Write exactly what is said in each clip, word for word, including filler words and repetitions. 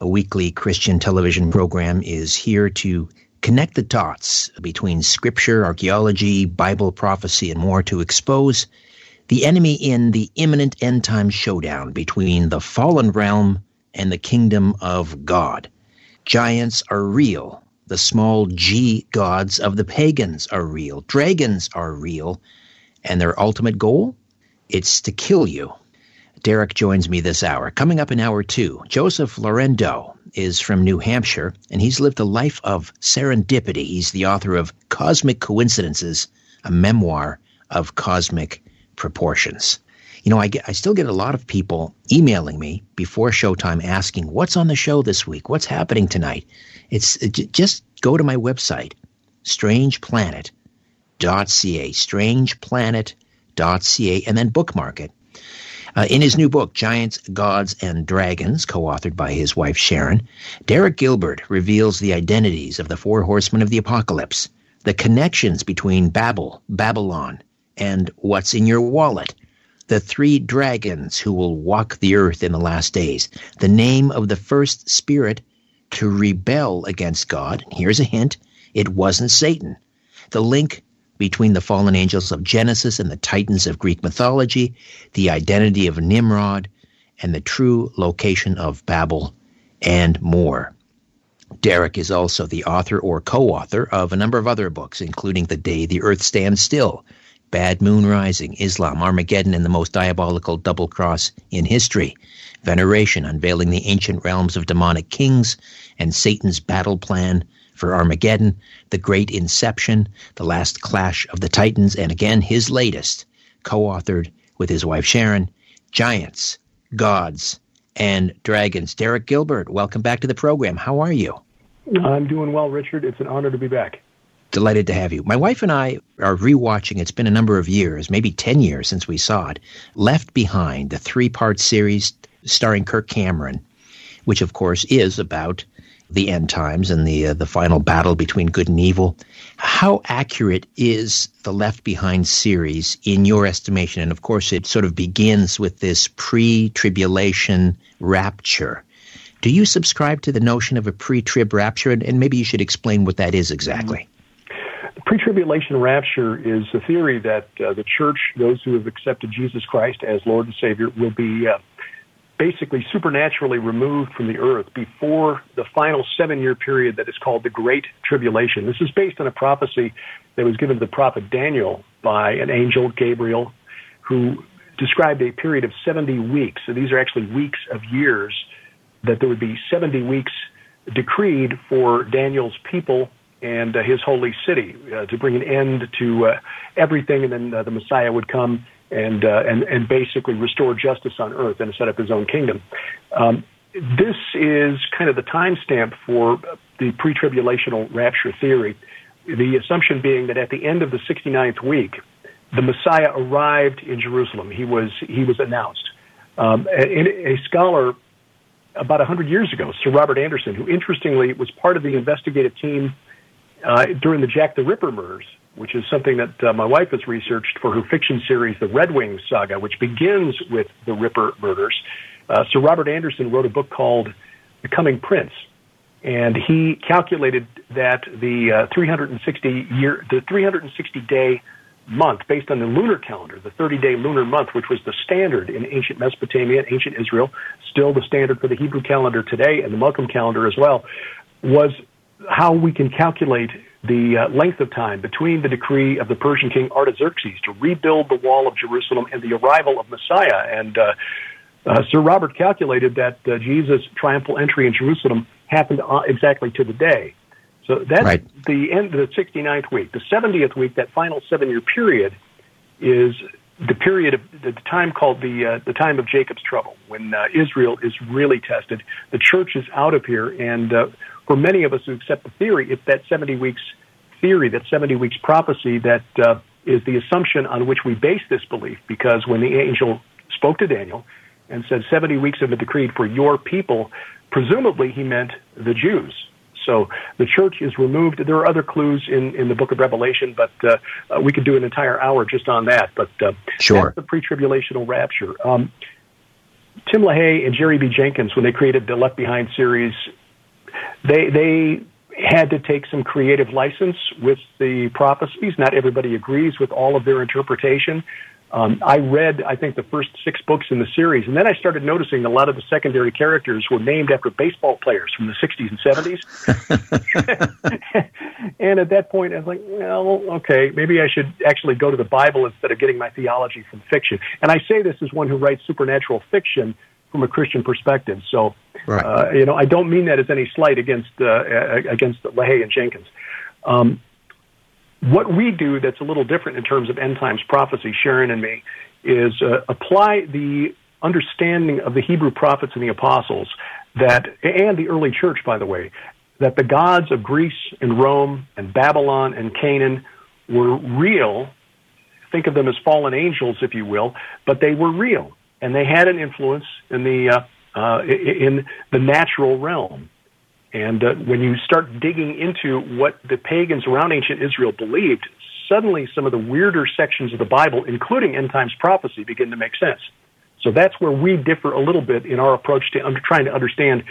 a weekly Christian television program, is here to connect the dots between scripture, archaeology, Bible prophecy, and more to expose the enemy in the imminent end-time showdown between the fallen realm and the kingdom of God. Giants are real. The small g gods of the pagans are real. Dragons are real. And their ultimate goal? It's to kill you. Derek joins me this hour. Coming up in hour two, Joseph Lorendo is from New Hampshire, and he's lived a life of serendipity. He's the author of Cosmic Coincidences, a memoir of cosmic proportions. You know, I, get, I still get a lot of people emailing me before showtime asking, what's on the show this week? What's happening tonight? It's it, just go to my website, strange planet dot c a, strange planet dot c a, and then bookmark it. Uh, in his new book, Giants, Gods, and Dragons, co-authored by his wife Sharon, Derek Gilbert reveals the identities of the four horsemen of the apocalypse, the connections between Babel, Babylon, and what's in your wallet, the three dragons who will walk the earth in the last days, the name of the first spirit to rebel against God. And here's a hint. It wasn't Satan. The link between the fallen angels of Genesis and the titans of Greek mythology, the identity of Nimrod, and the true location of Babel, and more. Derek is also the author or co-author of a number of other books, including The Day the Earth Stands Still, Bad Moon Rising, Islam, Armageddon, and the Most Diabolical Double Cross in History, Veneration, Unveiling the Ancient Realms of Demonic Kings, and Satan's Battle Plan for Armageddon, The Great Inception, The Last Clash of the Titans, and again, his latest, co-authored with his wife Sharon, Giants, Gods, and Dragons. Derek Gilbert, welcome back to the program. How are you? I'm doing well, Richard. It's an honor to be back. Delighted to have you. My wife and I are rewatching, it's been a number of years, maybe ten years since we saw it, Left Behind, the three-part series starring Kirk Cameron, which, of course, is about the end times and the uh, the final battle between good and evil. How accurate is the Left Behind series in your estimation? And of course, it sort of begins with this pre-tribulation rapture. Do you subscribe to the notion of a pre-trib rapture? And, and maybe you should explain what that is exactly. The pre-tribulation rapture is a theory that uh, the church, those who have accepted Jesus Christ as Lord and Savior, will be uh, basically supernaturally removed from the earth before the final seven-year period that is called the Great Tribulation. This is based on a prophecy that was given to the prophet Daniel by an angel, Gabriel, who described a period of seventy weeks. So these are actually weeks of years, that there would be seventy weeks decreed for Daniel's people and uh, his holy city uh, to bring an end to uh, everything, and then uh, the Messiah would come and uh, and and basically restore justice on earth and set up his own kingdom. Um, this is kind of the timestamp for the pre-tribulational rapture theory, the assumption being that at the end of the sixty-ninth week, the Messiah arrived in Jerusalem. He was he was announced. Um, a, a scholar about one hundred years ago, Sir Robert Anderson, who interestingly was part of the investigative team uh, during the Jack the Ripper murders, which is something that uh, my wife has researched for her fiction series, The Red Wings Saga, which begins with the Ripper murders. Uh, Sir Robert Anderson wrote a book called The Coming Prince, and he calculated that the uh, three hundred sixty year, the three hundred sixty day month, based on the lunar calendar, the thirty day lunar month, which was the standard in ancient Mesopotamia, ancient Israel, still the standard for the Hebrew calendar today and the Muslim calendar as well, was how we can calculate the uh, length of time between the decree of the Persian king Artaxerxes to rebuild the wall of Jerusalem and the arrival of Messiah. And uh, uh, Sir Robert calculated that uh, Jesus' triumphal entry in Jerusalem happened uh, exactly to the day. So that's right. The end of the sixty-ninth week. The seventieth week, that final seven-year period, is the period of the time called the uh, the time of Jacob's trouble, when uh, Israel is really tested. The church is out of here, and uh, for many of us who accept the theory, it's that seventy weeks theory, that seventy weeks prophecy that uh, is the assumption on which we base this belief, because when the angel spoke to Daniel and said seventy weeks have been decreed for your people, presumably he meant the Jews. So the church is removed. There are other clues in, in the book of Revelation, but uh, uh, we could do an entire hour just on that. But uh, sure. That's the pre-tribulational rapture. Um, Tim LaHaye and Jerry B. Jenkins, when they created the Left Behind series, they they had to take some creative license with the prophecies. Not everybody agrees with all of their interpretation. Um, I read, I think, the first six books in the series, and then I started noticing a lot of the secondary characters were named after baseball players from the sixties and seventies. And at that point, I was like, well, okay, maybe I should actually go to the Bible instead of getting my theology from fiction. And I say this as one who writes supernatural fiction from a Christian perspective. So, right. uh, you know, I don't mean that as any slight against uh, against LaHaye and Jenkins. Um What we do that's a little different in terms of end times prophecy, Sharon and me, is uh, apply the understanding of the Hebrew prophets and the apostles, that, and the early church, by the way, that the gods of Greece and Rome and Babylon and Canaan were real. Think of them as fallen angels, if you will, but they were real, and they had an influence in the uh, uh, in the natural realm. And uh, when you start digging into what the pagans around ancient Israel believed, suddenly some of the weirder sections of the Bible, including end times prophecy, begin to make sense. So that's where we differ a little bit in our approach to under, trying to understand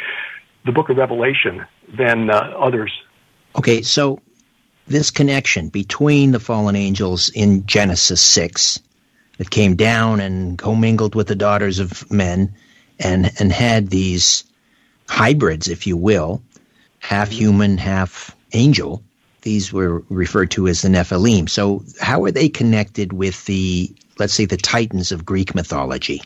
the book of Revelation than uh, others. Okay, so this connection between the fallen angels in Genesis six that came down and commingled with the daughters of men and, and had these hybrids, if you will, half human, half angel. These were referred to as the Nephilim. So how are they connected with the, let's say, the Titans of Greek mythology?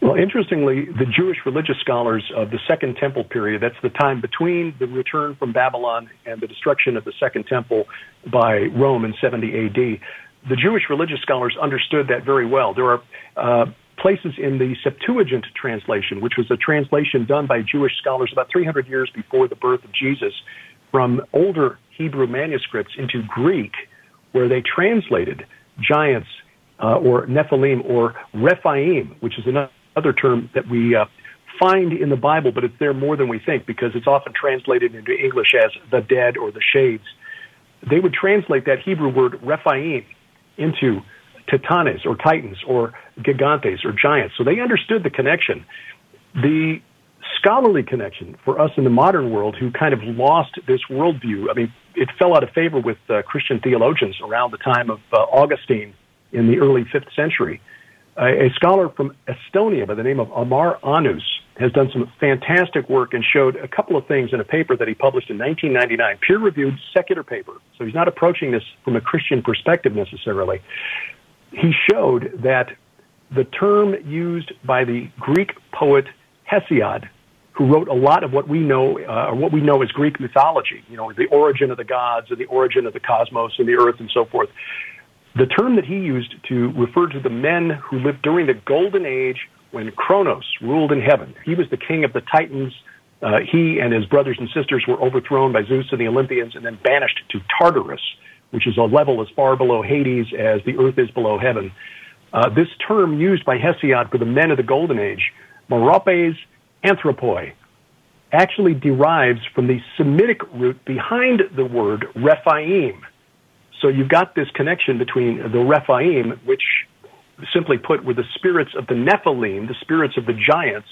Well, interestingly, the Jewish religious scholars of the Second Temple period, that's the time between the return from Babylon and the destruction of the Second Temple by Rome in seventy A D, the Jewish religious scholars understood that very well. There are uh, places in the Septuagint translation, which was a translation done by Jewish scholars about three hundred years before the birth of Jesus, from older Hebrew manuscripts into Greek, where they translated giants uh, or Nephilim or Rephaim, which is another term that we uh, find in the Bible, but it's there more than we think because it's often translated into English as the dead or the shades. They would translate that Hebrew word Rephaim into Titanes or Titans or Gigantes or Giants. So they understood the connection. The scholarly connection for us in the modern world who kind of lost this worldview, I mean, it fell out of favor with uh, Christian theologians around the time of uh, Augustine in the early fifth century. Uh, a scholar from Estonia by the name of Amar Anus has done some fantastic work and showed a couple of things in a paper that he published in nineteen ninety-nine, peer-reviewed secular paper. So he's not approaching this from a Christian perspective necessarily. He showed that the term used by the Greek poet Hesiod, who wrote a lot of what we know, uh, what we know as Greek mythology, you know, the origin of the gods and the origin of the cosmos and the earth and so forth. The term that he used to refer to the men who lived during the golden age when Kronos ruled in heaven. He was the king of the Titans. Uh, he and his brothers and sisters were overthrown by Zeus and the Olympians and then banished to Tartarus, which is a level as far below Hades as the earth is below heaven. Uh, this term used by Hesiod for the men of the Golden Age, Meropes Anthropoi, actually derives from the Semitic root behind the word Rephaim. So you've got this connection between the Rephaim, which, simply put, were the spirits of the Nephilim, the spirits of the giants,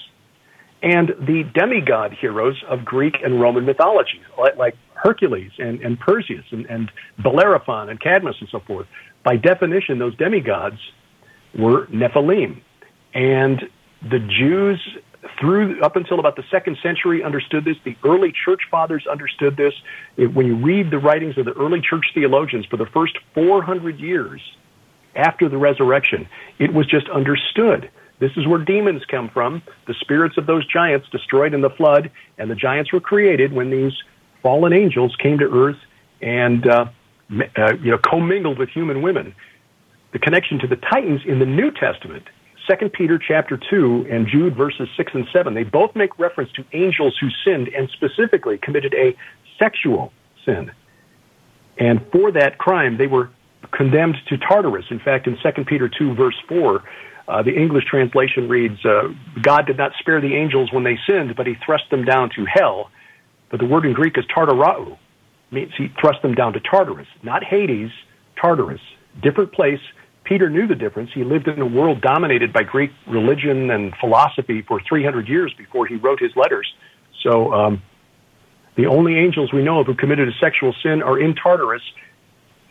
and the demigod heroes of Greek and Roman mythology, like Hercules and, and Perseus and, and Bellerophon and Cadmus and so forth. By definition, those demigods were Nephilim. And the Jews, through up until about the second century, understood this. The early church fathers understood this. It, when you read the writings of the early church theologians for the first four hundred years after the resurrection, it was just understood. This is where demons come from. The spirits of those giants destroyed in the flood, and the giants were created when these fallen angels came to earth and uh, uh, you know, commingled with human women. The connection to the Titans in the New Testament Second Peter chapter two and Jude verses six and seven, they both make reference to angels who sinned and specifically committed a sexual sin. And for that crime, they were condemned to Tartarus. In fact, in Second Peter two verse four, uh, the English translation reads, uh, God did not spare the angels when they sinned, but he thrust them down to hell. But the word in Greek is tartarou. Means he thrust them down to Tartarus, not Hades, Tartarus. Different place. Peter knew the difference. He lived in a world dominated by Greek religion and philosophy for three hundred years before he wrote his letters. So um, the only angels we know of who committed a sexual sin are in Tartarus,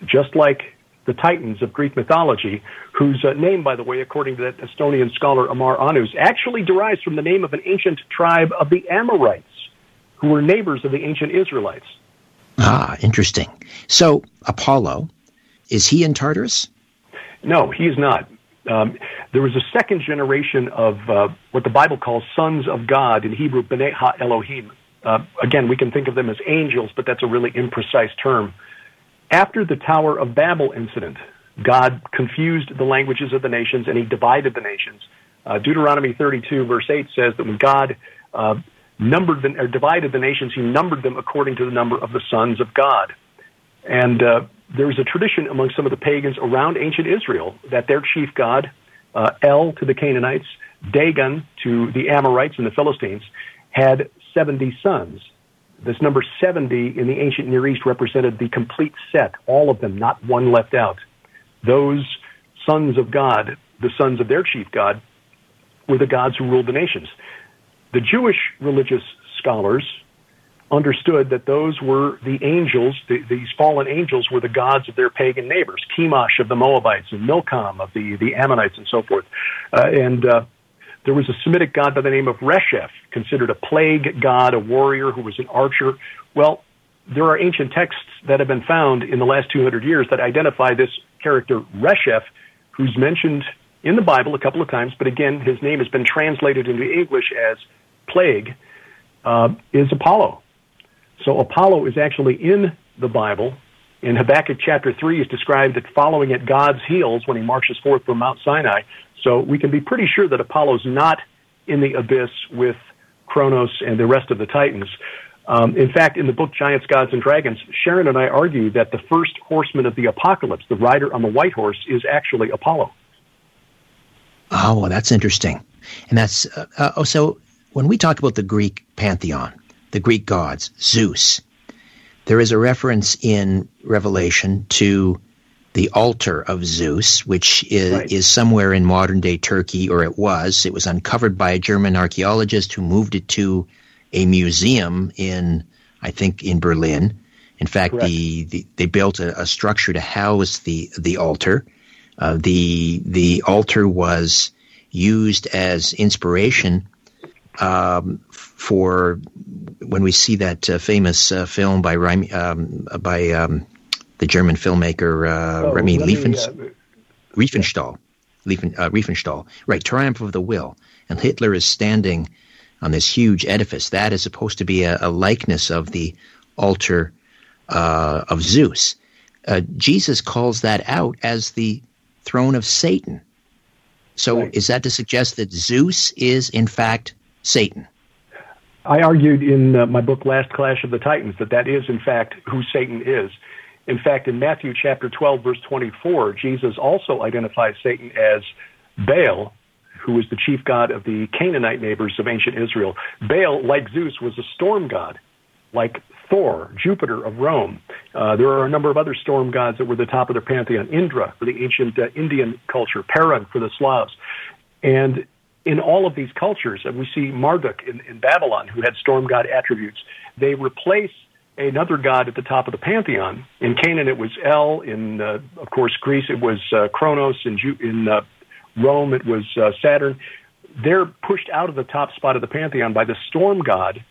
just like the Titans of Greek mythology, whose uh, name, by the way, according to that Estonian scholar Amar Anus, actually derives from the name of an ancient tribe of the Amorites, who were neighbors of the ancient Israelites. Ah, interesting. So Apollo, is he in Tartarus? No, he is not. Um, there was a second generation of uh, what the Bible calls sons of God, in Hebrew, Bnei Ha-Elohim. Uh, again, we can think of them as angels, but that's a really imprecise term. After the Tower of Babel incident, God confused the languages of the nations, and he divided the nations. Uh, Deuteronomy thirty-two, verse eight says that when God uh, numbered them, or divided the nations, he numbered them according to the number of the sons of God. And uh, there's a tradition among some of the pagans around ancient Israel that their chief god, uh, El to the Canaanites, Dagon to the Amorites and the Philistines, had seventy sons. This number seventy in the ancient Near East represented the complete set, all of them, not one left out. Those sons of God, the sons of their chief god, were the gods who ruled the nations. The Jewish religious scholars understood that those were the angels, the, these fallen angels were the gods of their pagan neighbors, Chemosh of the Moabites and Milcom of the, the Ammonites and so forth. Uh, and uh, there was a Semitic god by the name of Reshef, considered a plague god, a warrior who was an archer. Well, there are ancient texts that have been found in the last two hundred years that identify this character Reshef, who's mentioned in the Bible a couple of times, but again, his name has been translated into English as plague, uh, is Apollo. So Apollo is actually in the Bible. In Habakkuk chapter three, he's described as following at God's heels when he marches forth from Mount Sinai. So we can be pretty sure that Apollo's not in the abyss with Kronos and the rest of the Titans. Um, in fact, in the book Giants, Gods, and Dragons, Sharon and I argue that the first horseman of the apocalypse, the rider on the white horse, is actually Apollo. Oh, well, that's interesting. And that's, uh, uh, oh, so when we talk about the Greek pantheon, the Greek gods, Zeus, there is a reference in Revelation to the altar of Zeus, which is, right. is somewhere in modern-day Turkey, or it was. It was uncovered by a German archaeologist who moved it to a museum in, I think, in Berlin. In fact, the, the they built a, a structure to house the the altar. Uh, the the altar was used as inspiration Um, for when we see that uh, famous uh, film by um, by um, the German filmmaker uh, oh, Remy Riefenstahl, uh, Riefenstahl, Riefen, uh, Riefenstahl, right? Triumph of the Will, and Hitler is standing on this huge edifice that is supposed to be a, a likeness of the altar uh, of Zeus. Uh, Jesus calls that out as the throne of Satan. So, right. Is that to suggest that Zeus is in fact Satan? I argued in uh, my book, Last Clash of the Titans, that that is, in fact, who Satan is. In fact, in Matthew chapter twelve, verse twenty-four, Jesus also identifies Satan as Baal, who was the chief god of the Canaanite neighbors of ancient Israel. Baal, like Zeus, was a storm god, like Thor, Jupiter of Rome. Uh, there are a number of other storm gods that were the top of their pantheon. Indra for the ancient uh, Indian culture, Perun for the Slavs. And in all of these cultures, and we see Marduk in, in Babylon, who had storm god attributes, they replace another god at the top of the pantheon. In Canaan, it was El. In, uh, of course, Greece, it was uh, Kronos. In, Ju- in uh, Rome, it was uh, Saturn. They're pushed out of the top spot of the pantheon by the storm god,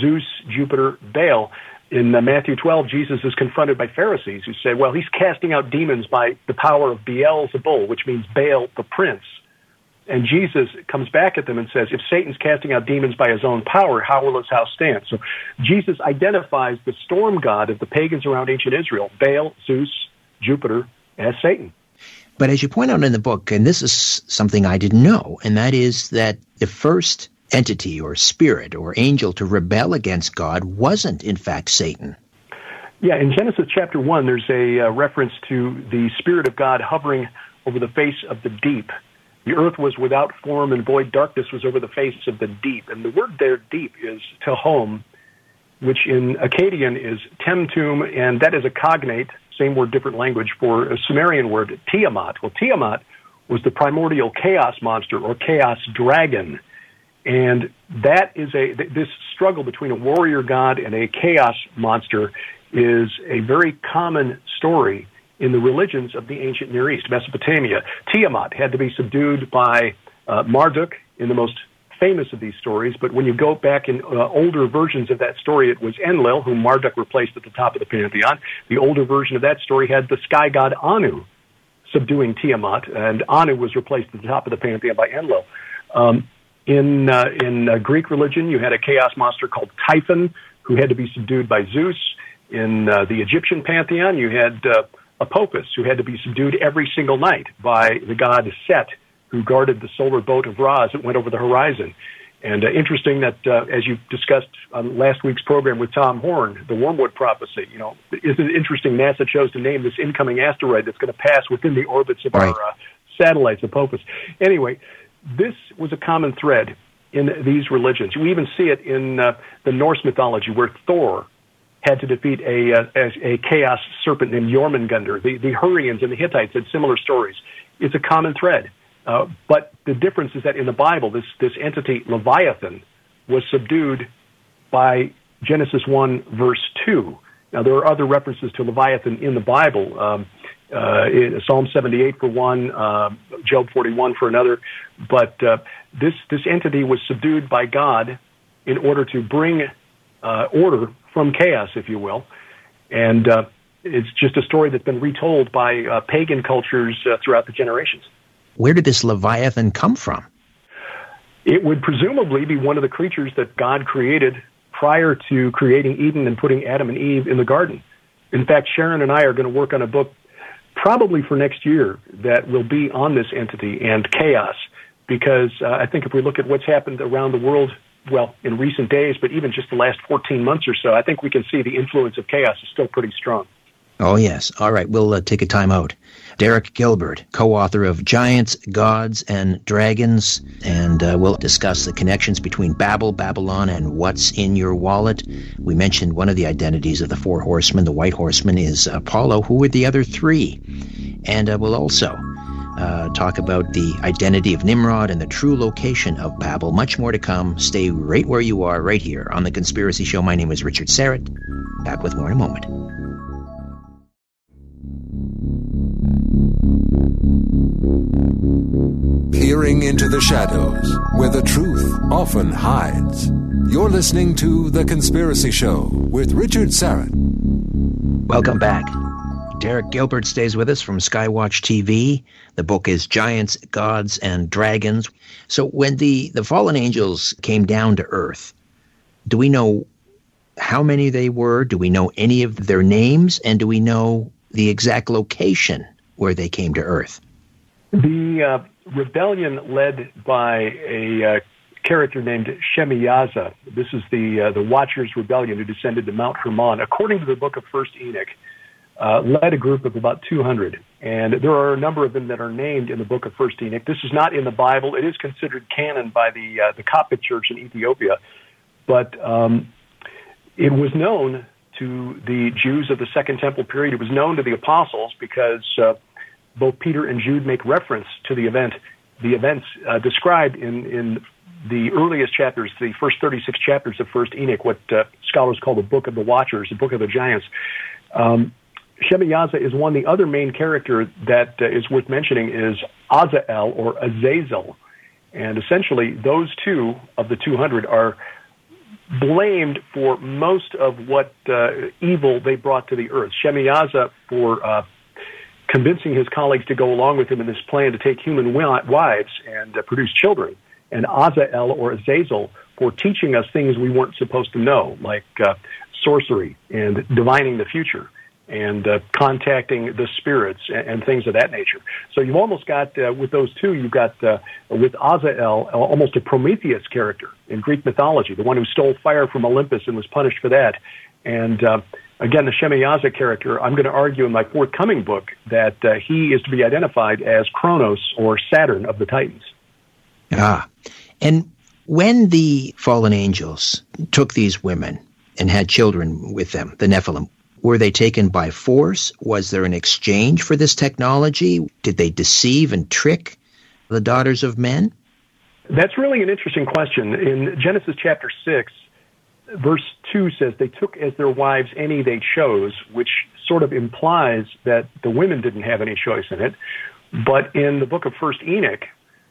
Zeus, Jupiter, Baal. In uh, Matthew twelve, Jesus is confronted by Pharisees who say, well, he's casting out demons by the power of Beelzebul, which means Baal the prince. And Jesus comes back at them and says, if Satan's casting out demons by his own power, how will his house stand? So Jesus identifies the storm god of the pagans around ancient Israel, Baal, Zeus, Jupiter, as Satan. But as you point out in the book, and this is something I didn't know, and that is that the first entity or spirit or angel to rebel against God wasn't, in fact, Satan. Yeah, in Genesis chapter one, there's a uh, reference to the Spirit of God hovering over the face of the deep. The earth was without form and void. Darkness was over the face of the deep. And the word there, deep, is tehom, which in Akkadian is temtum, and that is a cognate, same word, different language, for a Sumerian word, Tiamat. Well, Tiamat was the primordial chaos monster or chaos dragon. And that is a, th- this struggle between a warrior god and a chaos monster is a very common story in the religions of the ancient Near East, Mesopotamia. Tiamat had to be subdued by uh, Marduk in the most famous of these stories, but when you go back in uh, older versions of that story, it was Enlil, whom Marduk replaced at the top of the pantheon. The older version of that story had the sky god Anu subduing Tiamat, and Anu was replaced at the top of the pantheon by Enlil. Um, in uh, in uh, Greek religion, you had a chaos monster called Typhon, who had to be subdued by Zeus. In uh, the Egyptian pantheon, you had uh, Apophis, who had to be subdued every single night by the god Set, who guarded the solar boat of Ra that went over the horizon. And uh, interesting that, uh, as you discussed on last week's program with Tom Horn, the Wormwood prophecy, you know, isn't it interesting NASA chose to name this incoming asteroid that's going to pass within the orbits of right. our uh, satellites, Apophis. Anyway, this was a common thread in these religions. We even see it in uh, the Norse mythology, where Thor had to defeat a, a, a chaos serpent named Jormungandr. The, the Hurrians and the Hittites had similar stories. It's a common thread. Uh, but the difference is that in the Bible, this, this entity, Leviathan, was subdued by Genesis one, verse two. Now, there are other references to Leviathan in the Bible, um, uh, in Psalm seventy-eight for one, uh, Job forty-one for another. But uh, this, this entity was subdued by God in order to bring uh, order from chaos, if you will. And uh, it's just a story that's been retold by uh, pagan cultures uh, throughout the generations. Where did this Leviathan come from? It would presumably be one of the creatures that God created prior to creating Eden and putting Adam and Eve in the garden. In fact, Sharon and I are going to work on a book probably for next year that will be on this entity and chaos, because uh, I think if we look at what's happened around the world, well, in recent days, but even just the last fourteen months or so, I think we can see the influence of chaos is still pretty strong. Oh, yes. All right. We'll uh, take a time out. Derek Gilbert, co-author of Giants, Gods, and Dragons, and uh, we'll discuss the connections between Babel, Babylon, and what's in your wallet. We mentioned one of the identities of the four horsemen. The white horseman is Apollo. Who are the other three? And uh, we'll also uh, talk about the identity of Nimrod and the true location of Babel. Much more to come. Stay right where you are, right here on The Conspiracy Show. My name is Richard Serrett. Back with more in a moment. Peering into the shadows, where the truth often hides. You're listening to The Conspiracy Show with Richard Serrett. Welcome back. Derek Gilbert stays with us from Skywatch T V. The book is Giants, Gods, and Dragons. So when the, the fallen angels came down to Earth, do we know how many they were? Do we know any of their names? And do we know the exact location where they came to Earth? The uh, rebellion led by a uh, character named Shemyaza. This is the uh, the Watchers' Rebellion who descended to Mount Hermon. According to the book of First Enoch, uh, led a group of about two hundred. And there are a number of them that are named in the book of First Enoch. This is not in the Bible. It is considered canon by the, uh, the Coptic Church in Ethiopia. But um, it was known to the Jews of the Second Temple period. It was known to the apostles because Uh, Both Peter and Jude make reference to the event, the events uh, described in, in the earliest chapters, the first thirty-six chapters of First Enoch, what uh, scholars call the Book of the Watchers, the Book of the Giants. Um, Shemyaza is one. The other main character that uh, is worth mentioning is Azazel or Azazel. And essentially, those two of the two hundred are blamed for most of what uh, evil they brought to the earth. Shemyaza for Uh, convincing his colleagues to go along with him in this plan to take human wives and uh, produce children, and Azazel or Azazel for teaching us things we weren't supposed to know, like uh, sorcery and divining the future and uh, contacting the spirits and, and things of that nature. So you've almost got, uh, with those two, you've got, uh, with Azazel, almost a Prometheus character in Greek mythology, the one who stole fire from Olympus and was punished for that. And uh, again, the Shemyaza character, I'm going to argue in my forthcoming book that uh, he is to be identified as Kronos, or Saturn of the Titans. Ah, and when the fallen angels took these women and had children with them, the Nephilim, were they taken by force? Was there an exchange for this technology? Did they deceive and trick the daughters of men? That's really an interesting question. In Genesis chapter six, verse two says, they took as their wives any they chose, which sort of implies that the women didn't have any choice in it. But in the book of First Enoch,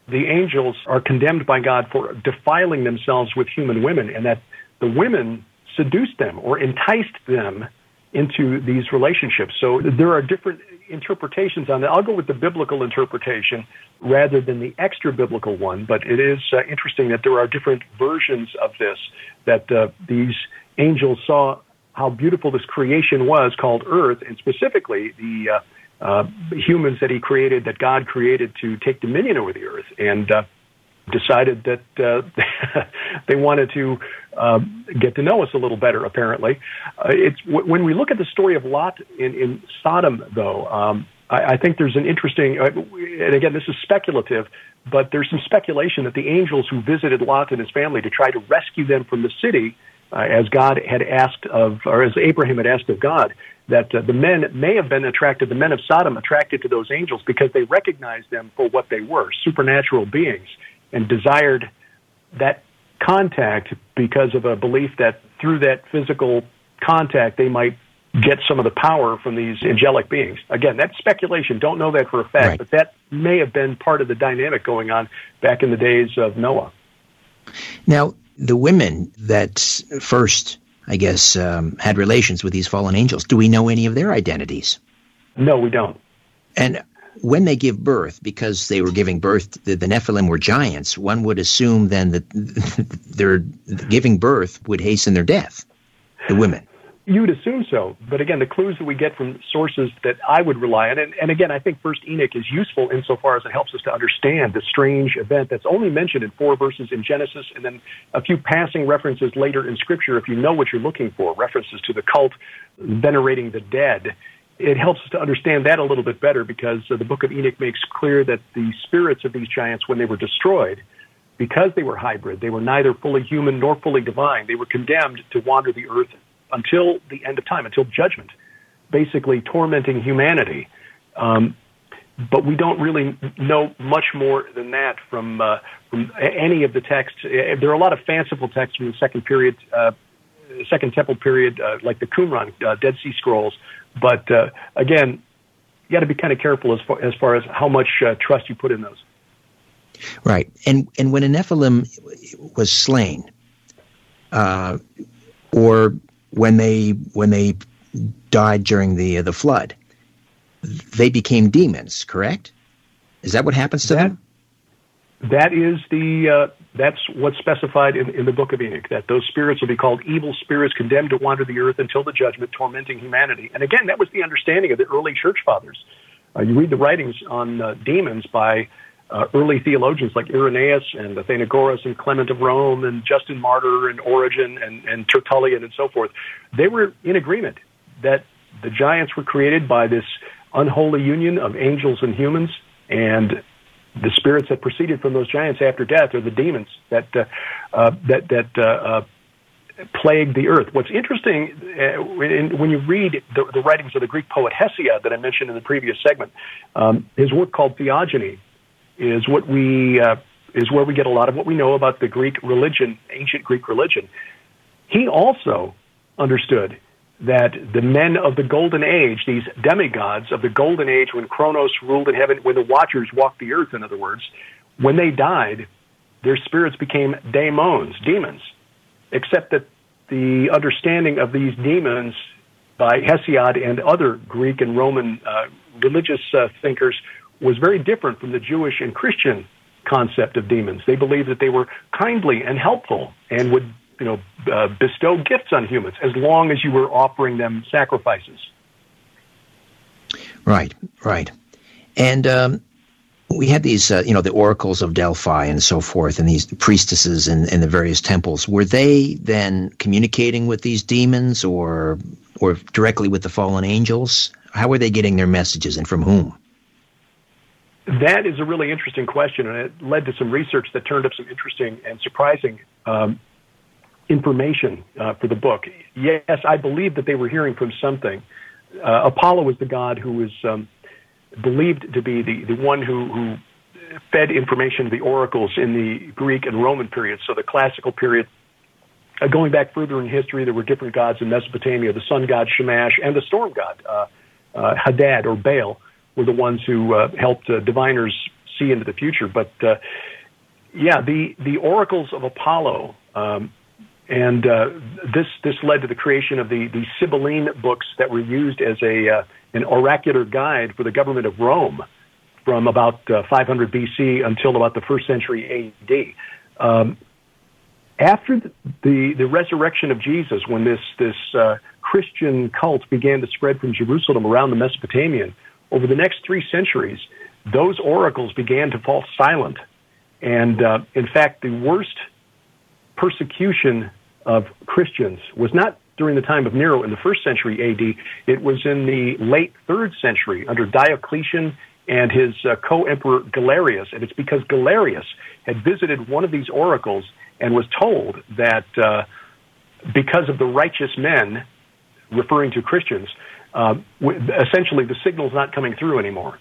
the angels are condemned by God for defiling themselves with human women, and that the women seduced them or enticed them into these relationships. So there are different interpretations on that. I'll go with the biblical interpretation rather than the extra-biblical one, but it is uh, interesting that there are different versions of this, that uh, these angels saw how beautiful this creation was called Earth, and specifically the uh, uh, humans that he created, that God created to take dominion over the Earth, and uh, decided that uh, they wanted to uh, get to know us a little better, apparently. Uh, it's w- when we look at the story of Lot in, in Sodom, though, um, I, I think there's an interesting, uh, and again, this is speculative, but there's some speculation that the angels who visited Lot and his family to try to rescue them from the city, uh, as God had asked of, or as Abraham had asked of God, that uh, the men may have been attracted, the men of Sodom attracted to those angels because they recognized them for what they were, supernatural beings, and desired that contact because of a belief that through that physical contact they might get some of the power from these angelic beings. Again, that's speculation. Don't know that for a fact, right. But that may have been part of the dynamic going on back in the days of Noah. Now, the women that first, I guess, um, had relations with these fallen angels, do we know any of their identities? No, we don't. And when they give birth, because they were giving birth, the, the Nephilim were giants, one would assume then that their giving birth would hasten their death, the women. You'd assume so. But again, the clues that we get from sources that I would rely on, and, and again, I think First Enoch is useful insofar as it helps us to understand the strange event that's only mentioned in four verses in Genesis, and then a few passing references later in Scripture if you know what you're looking for, references to the cult venerating the dead. It helps us to understand that a little bit better because uh, the Book of Enoch makes clear that the spirits of these giants, when they were destroyed, because they were hybrid, they were neither fully human nor fully divine, they were condemned to wander the earth until the end of time, until judgment, basically tormenting humanity. Um, but we don't really know much more than that from, uh, from any of the texts. There are a lot of fanciful texts from the second period, uh, Second Temple period, uh, like the Qumran, uh, Dead Sea Scrolls. But uh, again, you got to be kind of careful as far, as far as how much uh, trust you put in those. Right, and and when a Nephilim was slain, uh, or when they when they died during the uh, the flood, they became demons. Correct? Is that what happens to that, them? That is the uh, that's what's specified in, in the Book of Enoch, that those spirits will be called evil spirits condemned to wander the earth until the judgment, tormenting humanity. And again, that was the understanding of the early church fathers. Uh, you read the writings on uh, demons by uh, early theologians like Irenaeus and Athenagoras and Clement of Rome and Justin Martyr and Origen and, and Tertullian and so forth. They were in agreement that the giants were created by this unholy union of angels and humans, and the spirits that proceeded from those giants after death are the demons that uh, uh, that that uh, uh, plague the earth. What's interesting, uh, when, when you read the, the writings of the Greek poet Hesiod that I mentioned in the previous segment, um, his work called Theogony is what we uh, is where we get a lot of what we know about the Greek religion, ancient Greek religion. He also understood that the men of the Golden Age, these demigods of the Golden Age, when Kronos ruled in heaven, when the Watchers walked the earth, in other words, when they died, their spirits became daemons, demons, except that the understanding of these demons by Hesiod and other Greek and Roman uh, religious uh, thinkers was very different from the Jewish and Christian concept of demons. They believed that they were kindly and helpful and would you know, uh, bestow gifts on humans as long as you were offering them sacrifices. Right, right. And um, we had these, uh, you know, the oracles of Delphi and so forth, and these priestesses in, in the various temples. Were they then communicating with these demons or or directly with the fallen angels? How were they getting their messages, and from whom? That is a really interesting question, and it led to some research that turned up some interesting and surprising um, information uh, for the book. Yes, I believe that they were hearing from something. Uh, Apollo was the god who was um, believed to be the, the one who, who fed information to the oracles in the Greek and Roman periods, so the classical period. Uh, going back further in history, there were different gods in Mesopotamia, the sun god Chemosh and the storm god uh, uh, Hadad or Baal, were the ones who uh, helped uh, diviners see into the future. But, uh, yeah, the, the oracles of Apollo, um, and uh, this this led to the creation of the, the Sibylline books that were used as a uh, an oracular guide for the government of Rome from about uh, five hundred B C until about the first century A D. Um, after the, the, the resurrection of Jesus, when this, this uh, Christian cult began to spread from Jerusalem around the Mesopotamian, over the next three centuries, those oracles began to fall silent. And, uh, in fact, the worst persecution of Christians was not during the time of Nero in the first century A D. It was in the late third century under Diocletian and his uh, co-emperor Galerius. And it's because Galerius had visited one of these oracles and was told that uh, because of the righteous men, referring to Christians, Uh, essentially the signal's not coming through anymore.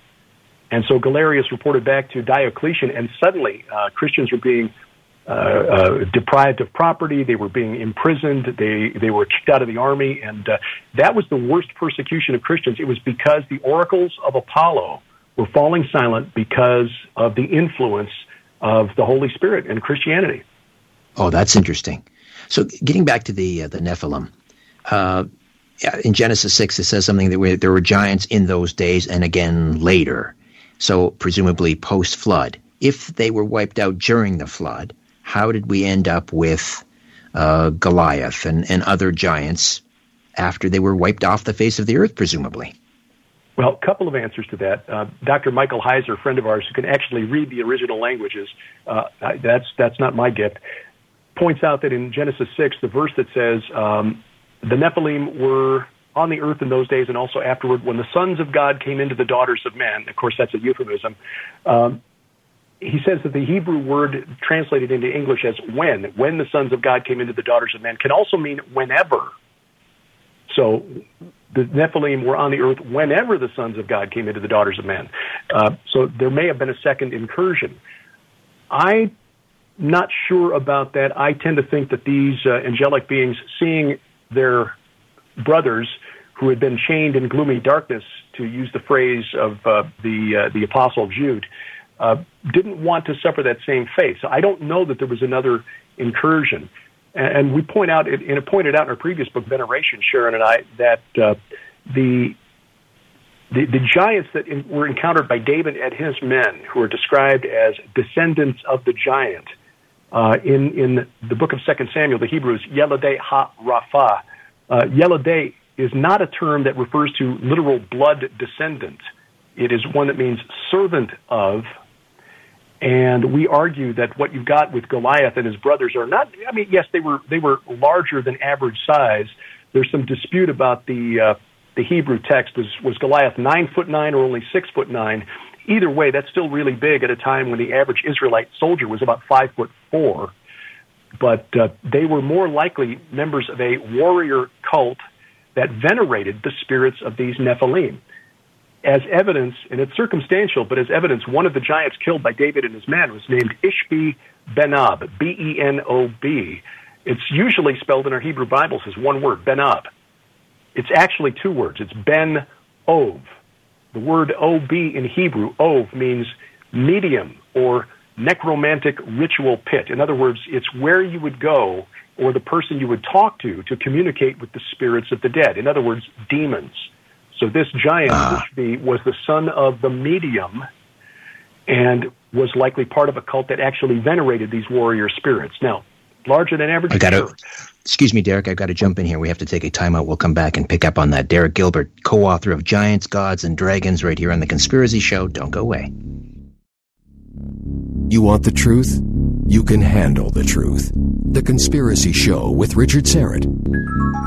And so Galerius reported back to Diocletian, and suddenly uh, Christians were being uh, uh, deprived of property, they were being imprisoned, they, they were kicked out of the army, and uh, that was the worst persecution of Christians. It was because the oracles of Apollo were falling silent because of the influence of the Holy Spirit and Christianity. Oh, that's interesting. So getting back to the, uh, the Nephilim, uh, in Genesis six, it says something that we, there were giants in those days and again later, so presumably post-flood. If they were wiped out during the flood, how did we end up with uh, Goliath and, and other giants after they were wiped off the face of the earth, presumably? Well, a couple of answers to that. Uh, Doctor Michael Heiser, a friend of ours who can actually read the original languages, uh, that's, that's not my gift, points out that in Genesis six, the verse that says... Um, The Nephilim were on the earth in those days and also afterward when the sons of God came into the daughters of men. Of course, that's a euphemism. Um, he says that the Hebrew word translated into English as when, when the sons of God came into the daughters of men, can also mean whenever. So the Nephilim were on the earth whenever the sons of God came into the daughters of men. Uh, so there may have been a second incursion. I'm not sure about that. I tend to think that these uh, angelic beings, seeing their brothers who had been chained in gloomy darkness, to use the phrase of uh, the uh, the Apostle Jude, uh, didn't want to suffer that same fate. So I don't know that there was another incursion. And we point out, and pointed out in our previous book, Veneration, Sharon and I, that uh, the, the the giants that in, were encountered by David and his men, who are described as descendants of the giant, Uh, in, in the book of Second Samuel, the Hebrew is Yeladei ha-Rapha. Uh, Yeladei is not a term that refers to literal blood descendant. It is one that means servant of. And we argue that what you've got with Goliath and his brothers are not, I mean, yes, they were they were larger than average size. There's some dispute about the uh, the Hebrew text. Was, was Goliath nine foot nine or only six foot nine? Either way, that's still really big at a time when the average Israelite soldier was about five foot four. But uh, they were more likely members of a warrior cult that venerated the spirits of these Nephilim. As evidence, and it's circumstantial, but as evidence, one of the giants killed by David and his men was named Ishbi Benob, B E N O B. It's usually spelled in our Hebrew Bibles as one word, Benob. It's actually two words. It's Ben-Ov. The word O B in Hebrew, Ov, means medium or necromantic ritual pit. In other words, it's where you would go or the person you would talk to to communicate with the spirits of the dead. In other words, demons. So this giant uh. Ishbi was the son of the medium and was likely part of a cult that actually venerated these warrior spirits. Now, larger than average. I gotta, excuse me, Derek, I've got to jump in here. We have to take a timeout. We'll come back and pick up on that. Derek Gilbert, co-author of Giants, Gods, and Dragons, right here on The Conspiracy Show. Don't go away. You want the truth? You can handle the truth. The Conspiracy Show with Richard Serrett.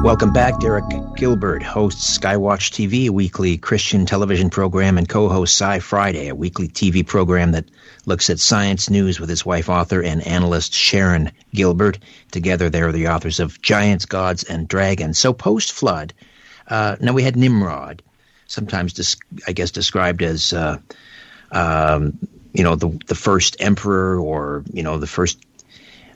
Welcome back. Derek Gilbert hosts Skywatch T V, a weekly Christian television program, and co-hosts Sci Friday, a weekly T V program that looks at science news with his wife, author, and analyst Sharon Gilbert. Together, they're the authors of Giants, Gods, and Dragons. So post-flood, uh, now we had Nimrod, sometimes, dis- I guess, described as... Uh, um, you know, the the first emperor, or, you know, the first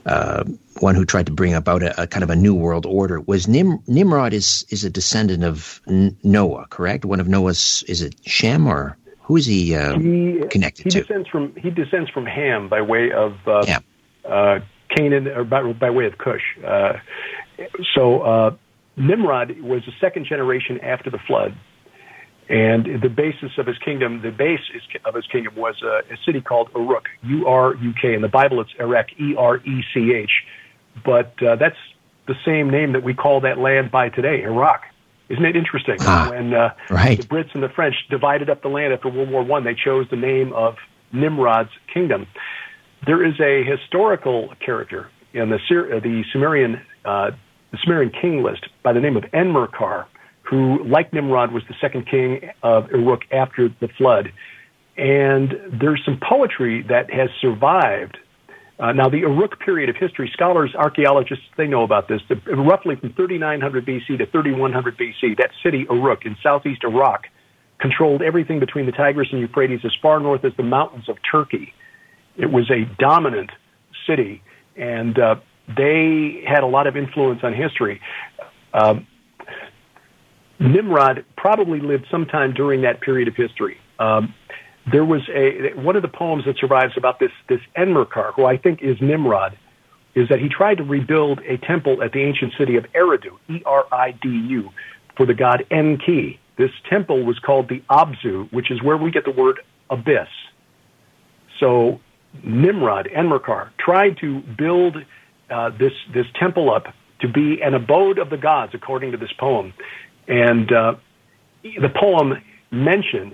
uh, one who tried to bring about a, a kind of a new world order. Was Nim, Nimrod is is a descendant of N- Noah, correct? One of Noah's, is it Shem, or who is he, uh, he connected he to? Descends from, he descends from Ham by way of uh, yeah. uh, Canaan, or by, by way of Cush. Uh, so uh, Nimrod was the second generation after the flood. And the basis of his kingdom, the base of his kingdom was a, a city called Uruk, U R U K. In the Bible, it's Erech, E R E C H. But uh, that's the same name that we call that land by today, Iraq. Isn't it interesting? Ah, when uh, right. the Brits and the French divided up the land after World War One, they chose the name of Nimrod's kingdom. There is a historical character in the, Syr- the, Sumerian, uh, the Sumerian king list by the name of Enmerkar, who, like Nimrod, was the second king of Uruk after the flood. And there's some poetry that has survived. Uh, now, the Uruk period of history, scholars, archaeologists, they know about this. The, roughly from thirty-nine hundred B C to thirty-one hundred B C, that city, Uruk, in southeast Iraq, controlled everything between the Tigris and Euphrates as far north as the mountains of Turkey. It was a dominant city, and uh, they had a lot of influence on history. Uh, Nimrod probably lived sometime during that period of history. Um, there was a one of the poems that survives about this this Enmerkar, who I think is Nimrod, is that he tried to rebuild a temple at the ancient city of Eridu, E R I D U, for the god Enki. This temple was called the Abzu, which is where we get the word abyss. So Nimrod, Enmerkar, tried to build uh, this this temple up to be an abode of the gods, according to this poem. And uh, the poem mentions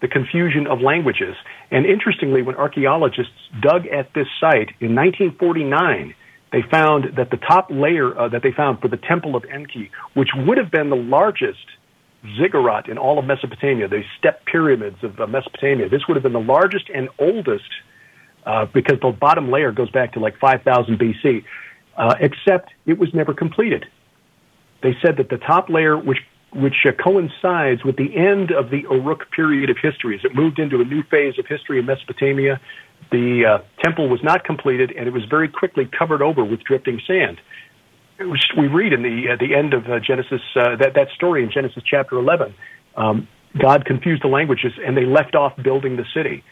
the confusion of languages. And interestingly, when archaeologists dug at this site in nineteen forty-nine, they found that the top layer uh, that they found for the Temple of Enki, which would have been the largest ziggurat in all of Mesopotamia, the step pyramids of uh, Mesopotamia, this would have been the largest and oldest uh, because the bottom layer goes back to like five thousand B C, uh, except it was never completed. They said that the top layer, which which uh, coincides with the end of the Uruk period of history, as it moved into a new phase of history in Mesopotamia, the uh, temple was not completed, and it was very quickly covered over with drifting sand. Which we read in the uh, the end of uh, Genesis uh, that that story in Genesis chapter eleven. Um, God confused the languages, and they left off building the city.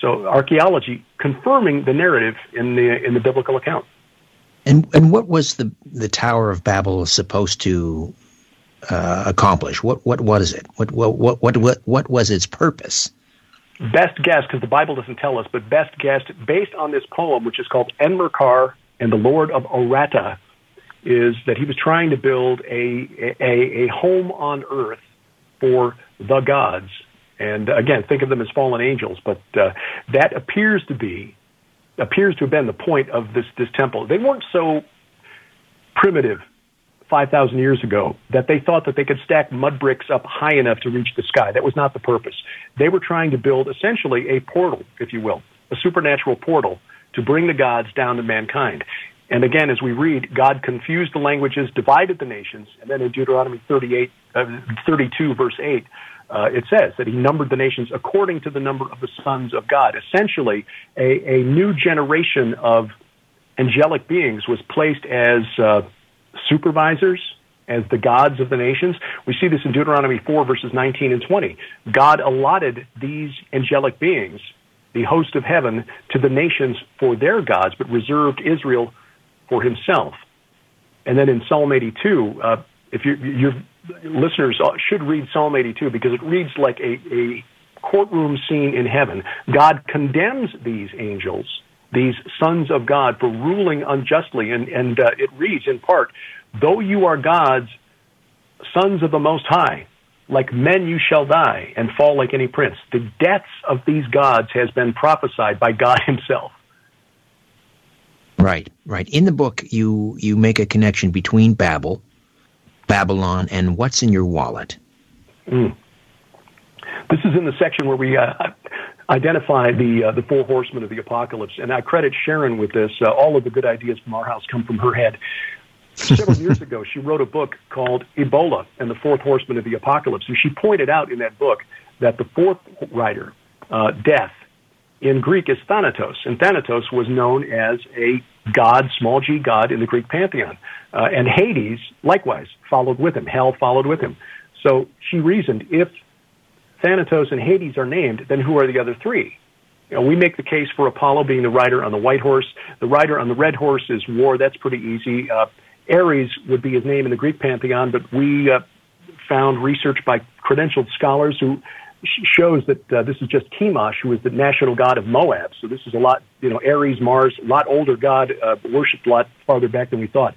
So archaeology confirming the narrative in the in the biblical account. And and what was the, the Tower of Babel supposed to uh, accomplish? What what was it? What what what what what, what was its purpose? Best guess, because the Bible doesn't tell us, but best guess based on this poem, which is called Enmerkar and the Lord of Orata, is that he was trying to build a a, a home on earth for the gods. And again, think of them as fallen angels, but uh, that appears to be. appears to have been the point of this, this temple. They weren't so primitive five thousand years ago that they thought that they could stack mud bricks up high enough to reach the sky. That was not the purpose. They were trying to build essentially a portal, if you will, a supernatural portal to bring the gods down to mankind. And again, as we read, God confused the languages, divided the nations, and then in Deuteronomy thirty-eight, uh, thirty-two, verse eight, Uh, it says that he numbered the nations according to the number of the sons of God. Essentially, a, a new generation of angelic beings was placed as uh, supervisors, as the gods of the nations. We see this in Deuteronomy four, verses nineteen and twenty. God allotted these angelic beings, the host of heaven, to the nations for their gods, but reserved Israel for himself. And then in Psalm eighty-two, uh, if you're... you're listeners should read Psalm eighty-two because it reads like a, a courtroom scene in heaven. God condemns these angels these sons of God for ruling unjustly. And, and uh, it reads in part, though you are gods, sons of the Most High, like men you shall die and fall like any prince. The deaths of these gods has been prophesied by God himself. Right, right. In the book, you, you make a connection between Babel, Babylon, and what's in your wallet. Mm. This is in the section where we uh, identify the uh, the four horsemen of the apocalypse, and I credit Sharon with this. Uh, all of the good ideas from our house come from her head. Several years ago, she wrote a book called Ebola and the Fourth Horseman of the Apocalypse, and she pointed out in that book that the fourth rider, uh, death, in Greek is Thanatos, and Thanatos was known as a god, small g god, in the Greek pantheon. Uh, and Hades, likewise, followed with him. Hell followed with him. So she reasoned, if Thanatos and Hades are named, then who are the other three? You know, we make the case for Apollo being the rider on the white horse. The rider on the red horse is War. That's pretty easy. Uh, Ares would be his name in the Greek pantheon, but we uh, found research by credentialed scholars who shows that uh, this is just Chemosh, who is the national god of Moab. So this is a lot, you know, Ares, Mars, a lot older god, uh, worshipped a lot farther back than we thought.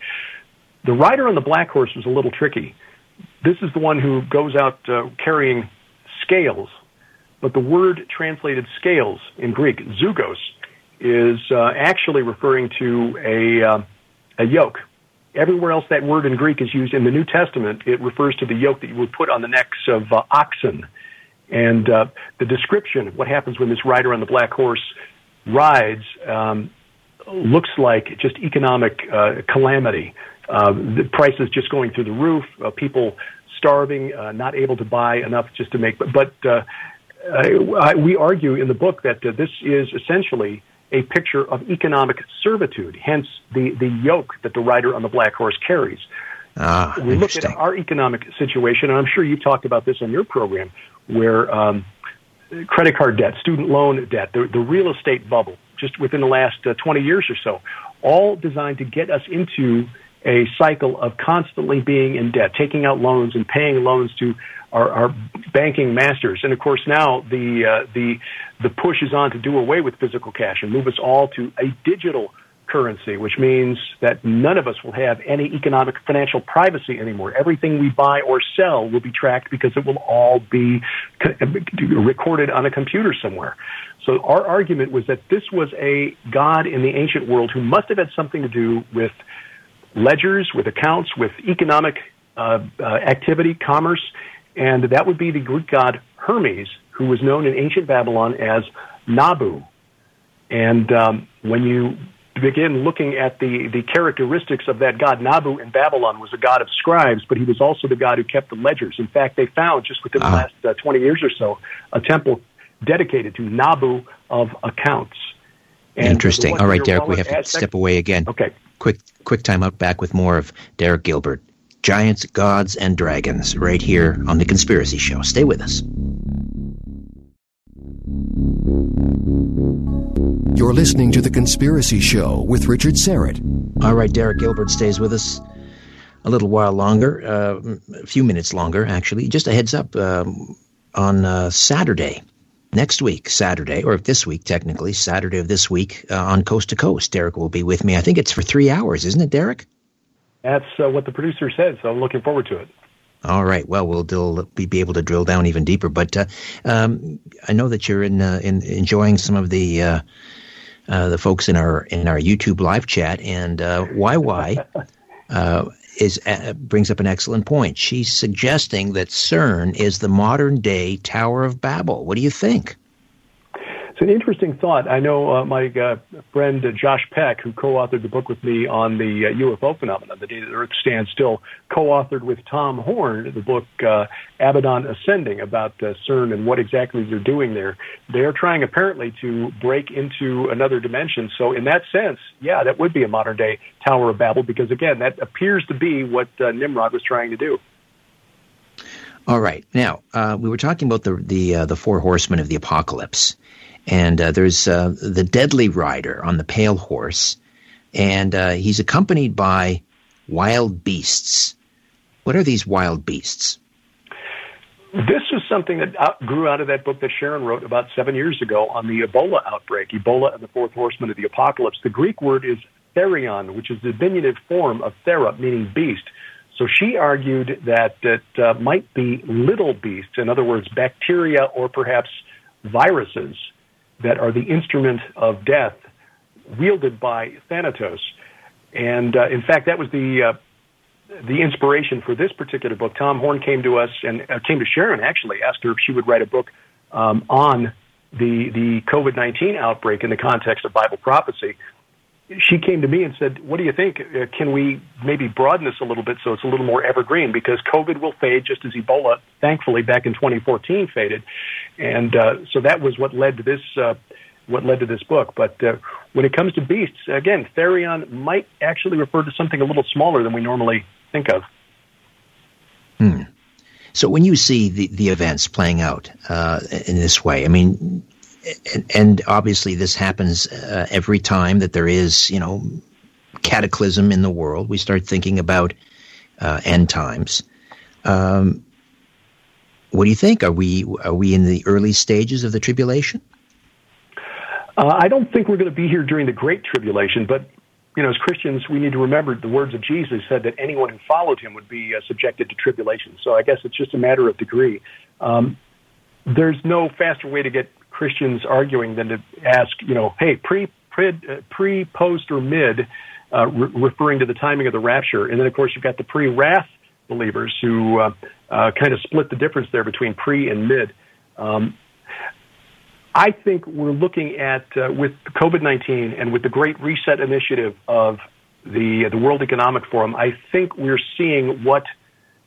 The rider on the black horse was a little tricky. This is the one who goes out uh, carrying scales, but the word translated scales in Greek, zugos, is uh, actually referring to a, uh, a yoke. Everywhere else that word in Greek is used in the New Testament, it refers to the yoke that you would put on the necks of uh, oxen. And uh, the description of what happens when this rider on the black horse rides um, looks like just economic uh, calamity. Uh, the prices just going through the roof, uh, people starving, uh, not able to buy enough just to make. But, but uh, I, I, we argue in the book that uh, this is essentially a picture of economic servitude, hence the, the yoke that the rider on the black horse carries. Ah, we look at our economic situation, and I'm sure you've talked about this on your program, where um, credit card debt, student loan debt, the, the real estate bubble, just within the last uh, twenty years or so, all designed to get us into a cycle of constantly being in debt, taking out loans and paying loans to our, our banking masters. And, of course, now the, uh, the, the push is on to do away with physical cash and move us all to a digital currency, which means that none of us will have any economic financial privacy anymore. Everything we buy or sell will be tracked because it will all be co- recorded on a computer somewhere. So our argument was that this was a god in the ancient world who must have had something to do with ledgers, with accounts, with economic uh, uh, activity, commerce, and that would be the Greek god Hermes, who was known in ancient Babylon as Nabu. And um, when you begin looking at the, the characteristics of that god, Nabu in Babylon was a god of scribes, but he was also the god who kept the ledgers. In fact, they found just within the last uh, twenty years or so a temple dedicated to Nabu of accounts. And interesting. All right, Derek, we have to step away again. Okay. Quick, quick time out, back with more of Derek Gilbert, Giants, Gods, and Dragons, right here on The Conspiracy Show. Stay with us. You're listening to The Conspiracy Show with Richard Serrett. All right, Derek Gilbert stays with us a little while longer, uh, a few minutes longer, actually. Just a heads up, um, on uh, Saturday, next week, Saturday, or this week, technically, Saturday of this week, uh, on Coast to Coast, Derek will be with me. I think it's for three hours, isn't it, Derek? That's uh, what the producer said, so I'm looking forward to it. All right. Well, we'll do, be able to drill down even deeper. But uh, um, I know that you're in, uh, in enjoying some of the uh, uh, the folks in our in our YouTube live chat, and uh, Y Y uh, is uh, brings up an excellent point. She's suggesting that CERN is the modern day Tower of Babel. What do you think? It's an interesting thought. I know uh, my uh, friend uh, Josh Peck, who co-authored the book with me on the uh, U F O phenomenon, The Day That Earth Stands Still, co-authored with Tom Horn the book uh, Abaddon Ascending about uh, CERN and what exactly they're doing there. They're trying apparently to break into another dimension. So in that sense, yeah, that would be a modern-day Tower of Babel because, again, that appears to be what uh, Nimrod was trying to do. All right. Now, uh, we were talking about the, the, uh, the four horsemen of the apocalypse. And uh, there's uh, the deadly rider on the pale horse, and uh, he's accompanied by wild beasts. What are these wild beasts? This is something that out, grew out of that book that Sharon wrote about seven years ago on the Ebola outbreak, Ebola and the Fourth Horseman of the Apocalypse. The Greek word is therion, which is the diminutive form of thera, meaning beast. So she argued that it uh, might be little beasts, in other words, bacteria or perhaps viruses that are the instrument of death wielded by Thanatos. And, uh, in fact, that was the... Uh, the inspiration for this particular book. Tom Horn came to us and uh, came to Sharon, actually, asked her if she would write a book um, on the the COVID nineteen outbreak in the context of Bible prophecy. She came to me and said, what do you think? Uh, can we maybe broaden this a little bit so it's a little more evergreen? Because COVID will fade just as Ebola, thankfully, back in twenty fourteen faded. And uh, so that was what led to this uh, what led to this book. But uh, when it comes to beasts, again, therion might actually refer to something a little smaller than we normally think of. Hmm. So when you see the, the events playing out uh, in this way, I mean, and, and obviously this happens uh, every time that there is, you know, cataclysm in the world. We start thinking about uh, end times. Um, what do you think? Are we are we in the early stages of the tribulation? Uh, I don't think we're going to be here during the Great Tribulation, but, you know, as Christians, we need to remember the words of Jesus said that anyone who followed him would be uh, subjected to tribulation. So I guess it's just a matter of degree. Um, there's no faster way to get Christians arguing than to ask, you know, hey, pre, pre, pre post, or mid, uh, re- referring to the timing of the rapture. And then, of course, you've got the pre-wrath believers who uh, uh, kind of split the difference there between pre and mid. Um I think we're looking at, uh, with COVID nineteen and with the Great Reset Initiative of the, the World Economic Forum, I think we're seeing what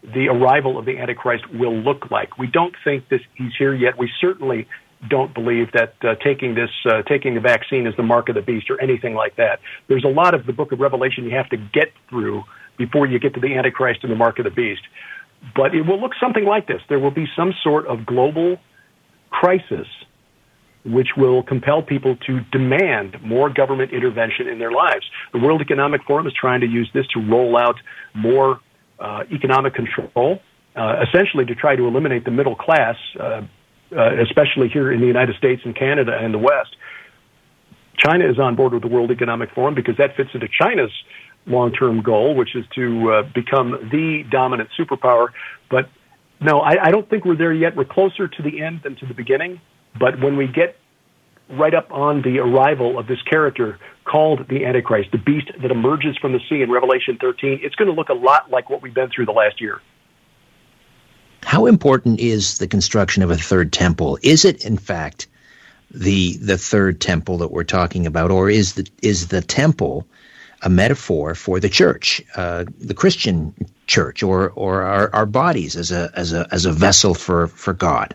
the arrival of the Antichrist will look like. We don't think this he's here yet. We certainly don't believe that uh, taking this, uh, taking the vaccine is the mark of the beast or anything like that. There's a lot of the book of Revelation you have to get through before you get to the Antichrist and the mark of the beast. But it will look something like this. There will be some sort of global crisis which will compel people to demand more government intervention in their lives. The World Economic Forum is trying to use this to roll out more uh, economic control, uh, essentially to try to eliminate the middle class, uh, uh, especially here in the United States and Canada and the West. China is on board with the World Economic Forum because that fits into China's long-term goal, which is to uh, become the dominant superpower. But no, I, I don't think we're there yet. We're closer to the end than to the beginning. But when we get right up on the arrival of this character called the Antichrist, the beast that emerges from the sea in Revelation thirteen, it's going to look a lot like what we've been through the last year. How important is the construction of a third temple? Is it, in fact, the the third temple that we're talking about, or is the, is the temple a metaphor for the church, uh, the Christian church, or or our, our bodies as a as a as a vessel for, for God?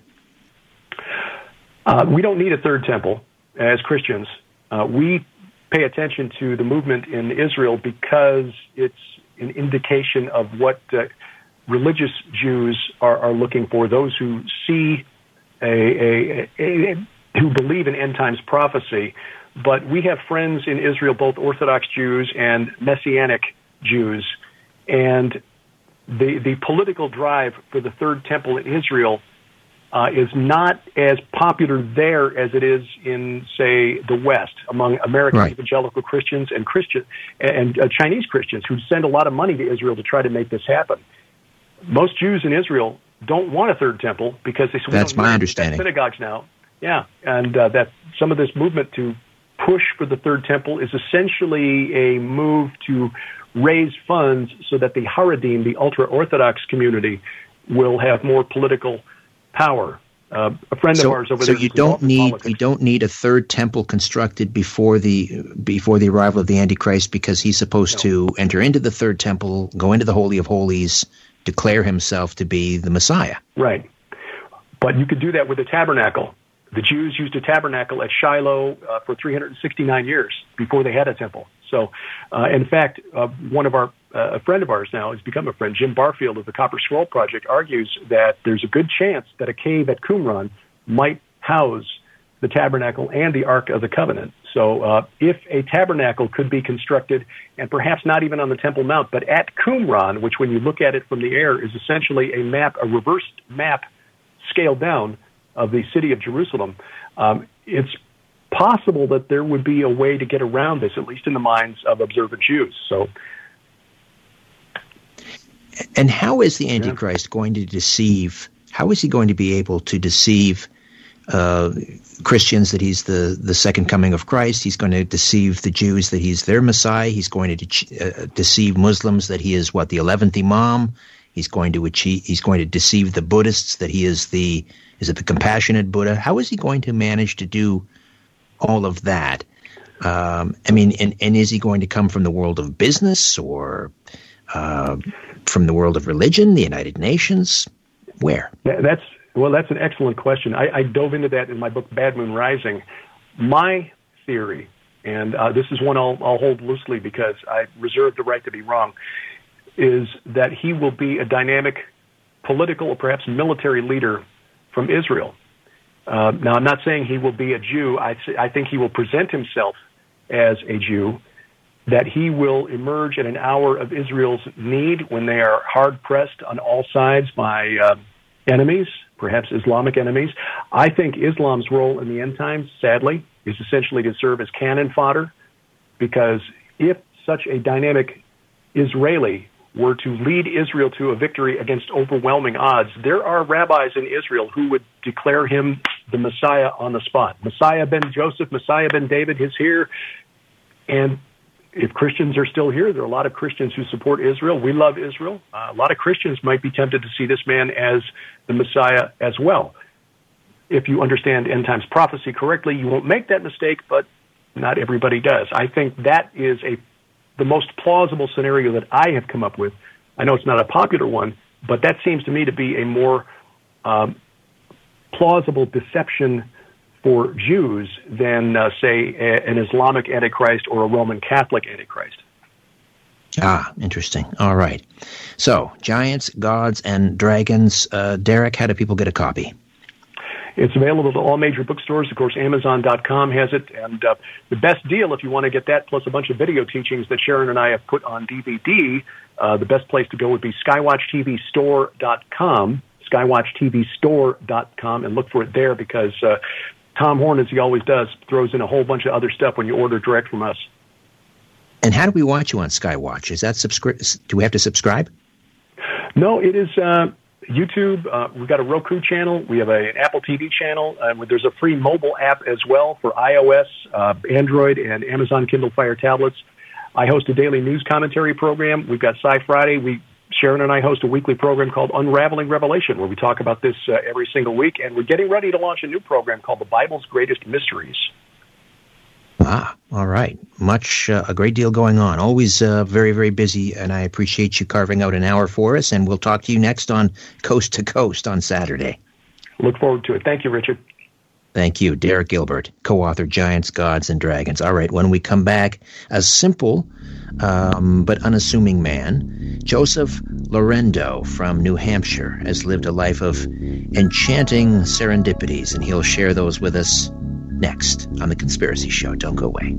Uh, we don't need a third temple as Christians. Uh, we pay attention to the movement in Israel because it's an indication of what uh, religious Jews are, are looking for, those who see, a, a, a, a, who believe in end times prophecy. But we have friends in Israel, both Orthodox Jews and Messianic Jews. And the, the political drive for the third temple in Israel Uh, is not as popular there as it is in, say, the West among American right. evangelical Christians and Christian and uh, Chinese Christians who send a lot of money to Israel to try to make this happen. Most Jews in Israel don't want a third temple because they say, that's we don't my understanding. Synagogues now, yeah, and uh, that some of this movement to push for the third temple is essentially a move to raise funds so that the Haredim, the ultra Orthodox community, will have more political power. Uh, a friend so, of ours over so there. So you don't need politics. you don't need a third temple constructed before the before the arrival of the Antichrist because he's supposed no. to enter into the third temple, go into the Holy of Holies, declare himself to be the Messiah. Right, but you could do that with a tabernacle. The Jews used a tabernacle at Shiloh uh, for three hundred sixty-nine years before they had a temple. So, uh, in fact, uh, one of our Uh, a friend of ours now has become a friend, Jim Barfield of the Copper Scroll Project, argues that there's a good chance that a cave at Qumran might house the tabernacle and the Ark of the Covenant. So uh, if a tabernacle could be constructed, and perhaps not even on the Temple Mount, but at Qumran, which when you look at it from the air is essentially a map, a reversed map scale down of the city of Jerusalem, um, it's possible that there would be a way to get around this, at least in the minds of observant Jews. So, and how is the Antichrist yeah. going to deceive? How is he going to be able to deceive uh, Christians that he's the, the second coming of Christ? He's going to deceive the Jews that he's their Messiah. He's going to de- uh, deceive Muslims that he is, what, the eleventh Imam. He's going to achieve, he's going to deceive the Buddhists that he is the is it the compassionate Buddha. How is he going to manage to do all of that? Um, I mean, and, and is he going to come from the world of business or uh, from the world of religion, the United Nations? Where? That's well, that's an excellent question. I, I dove into that in my book, Bad Moon Rising. My theory, and uh, this is one I'll, I'll hold loosely because I reserve the right to be wrong, is that he will be a dynamic political or perhaps military leader from Israel. Uh, now, I'm not saying he will be a Jew. I, I think he will present himself as a Jew, that he will emerge at an hour of Israel's need when they are hard-pressed on all sides by uh, enemies, perhaps Islamic enemies. I think Islam's role in the end times, sadly, is essentially to serve as cannon fodder, because if such a dynamic Israeli were to lead Israel to a victory against overwhelming odds, there are rabbis in Israel who would declare him the Messiah on the spot. Messiah ben Joseph, Messiah ben David is here. And if Christians are still here, there are a lot of Christians who support Israel. We love Israel. Uh, a lot of Christians might be tempted to see this man as the Messiah as well. If you understand end times prophecy correctly, you won't make that mistake, but not everybody does. I think that is a the most plausible scenario that I have come up with. I know it's not a popular one, but that seems to me to be a more um, plausible deception for Jews than, uh, say, a, an Islamic Antichrist or a Roman Catholic Antichrist. Ah, interesting. All right. So, Giants, Gods, and Dragons. Uh, Derek, how do people get a copy? It's available to all major bookstores. Of course, Amazon dot com has it. And uh, the best deal, if you want to get that, plus a bunch of video teachings that Sharon and I have put on D V D, uh, the best place to go would be Skywatch T V Store dot com, Skywatch T V Store dot com, and look for it there, because uh, Tom Horn, as he always does, throws in a whole bunch of other stuff when you order direct from us. And how do we watch you on Skywatch? Is that subscri- Do we have to subscribe? No, it is... Uh, YouTube, uh, we've got a Roku channel, we have a, an Apple T V channel, and there's a free mobile app as well for iOS, uh, Android, and Amazon Kindle Fire tablets. I host a daily news commentary program. We've got Sci Friday. We, Sharon and I host a weekly program called Unraveling Revelation, where we talk about this uh, every single week, and we're getting ready to launch a new program called The Bible's Greatest Mysteries. Ah, all right. Much, uh, a great deal going on. Always uh, very, very busy, and I appreciate you carving out an hour for us, and we'll talk to you next on Coast to Coast on Saturday. Look forward to it. Thank you, Richard. Thank you, Derek Gilbert, co-author Giants, Gods, and Dragons. All right, when we come back, a simple um, but unassuming man, Joseph Lorendo from New Hampshire, has lived a life of enchanting serendipities, and he'll share those with us next on The Conspiracy Show. Don't go away.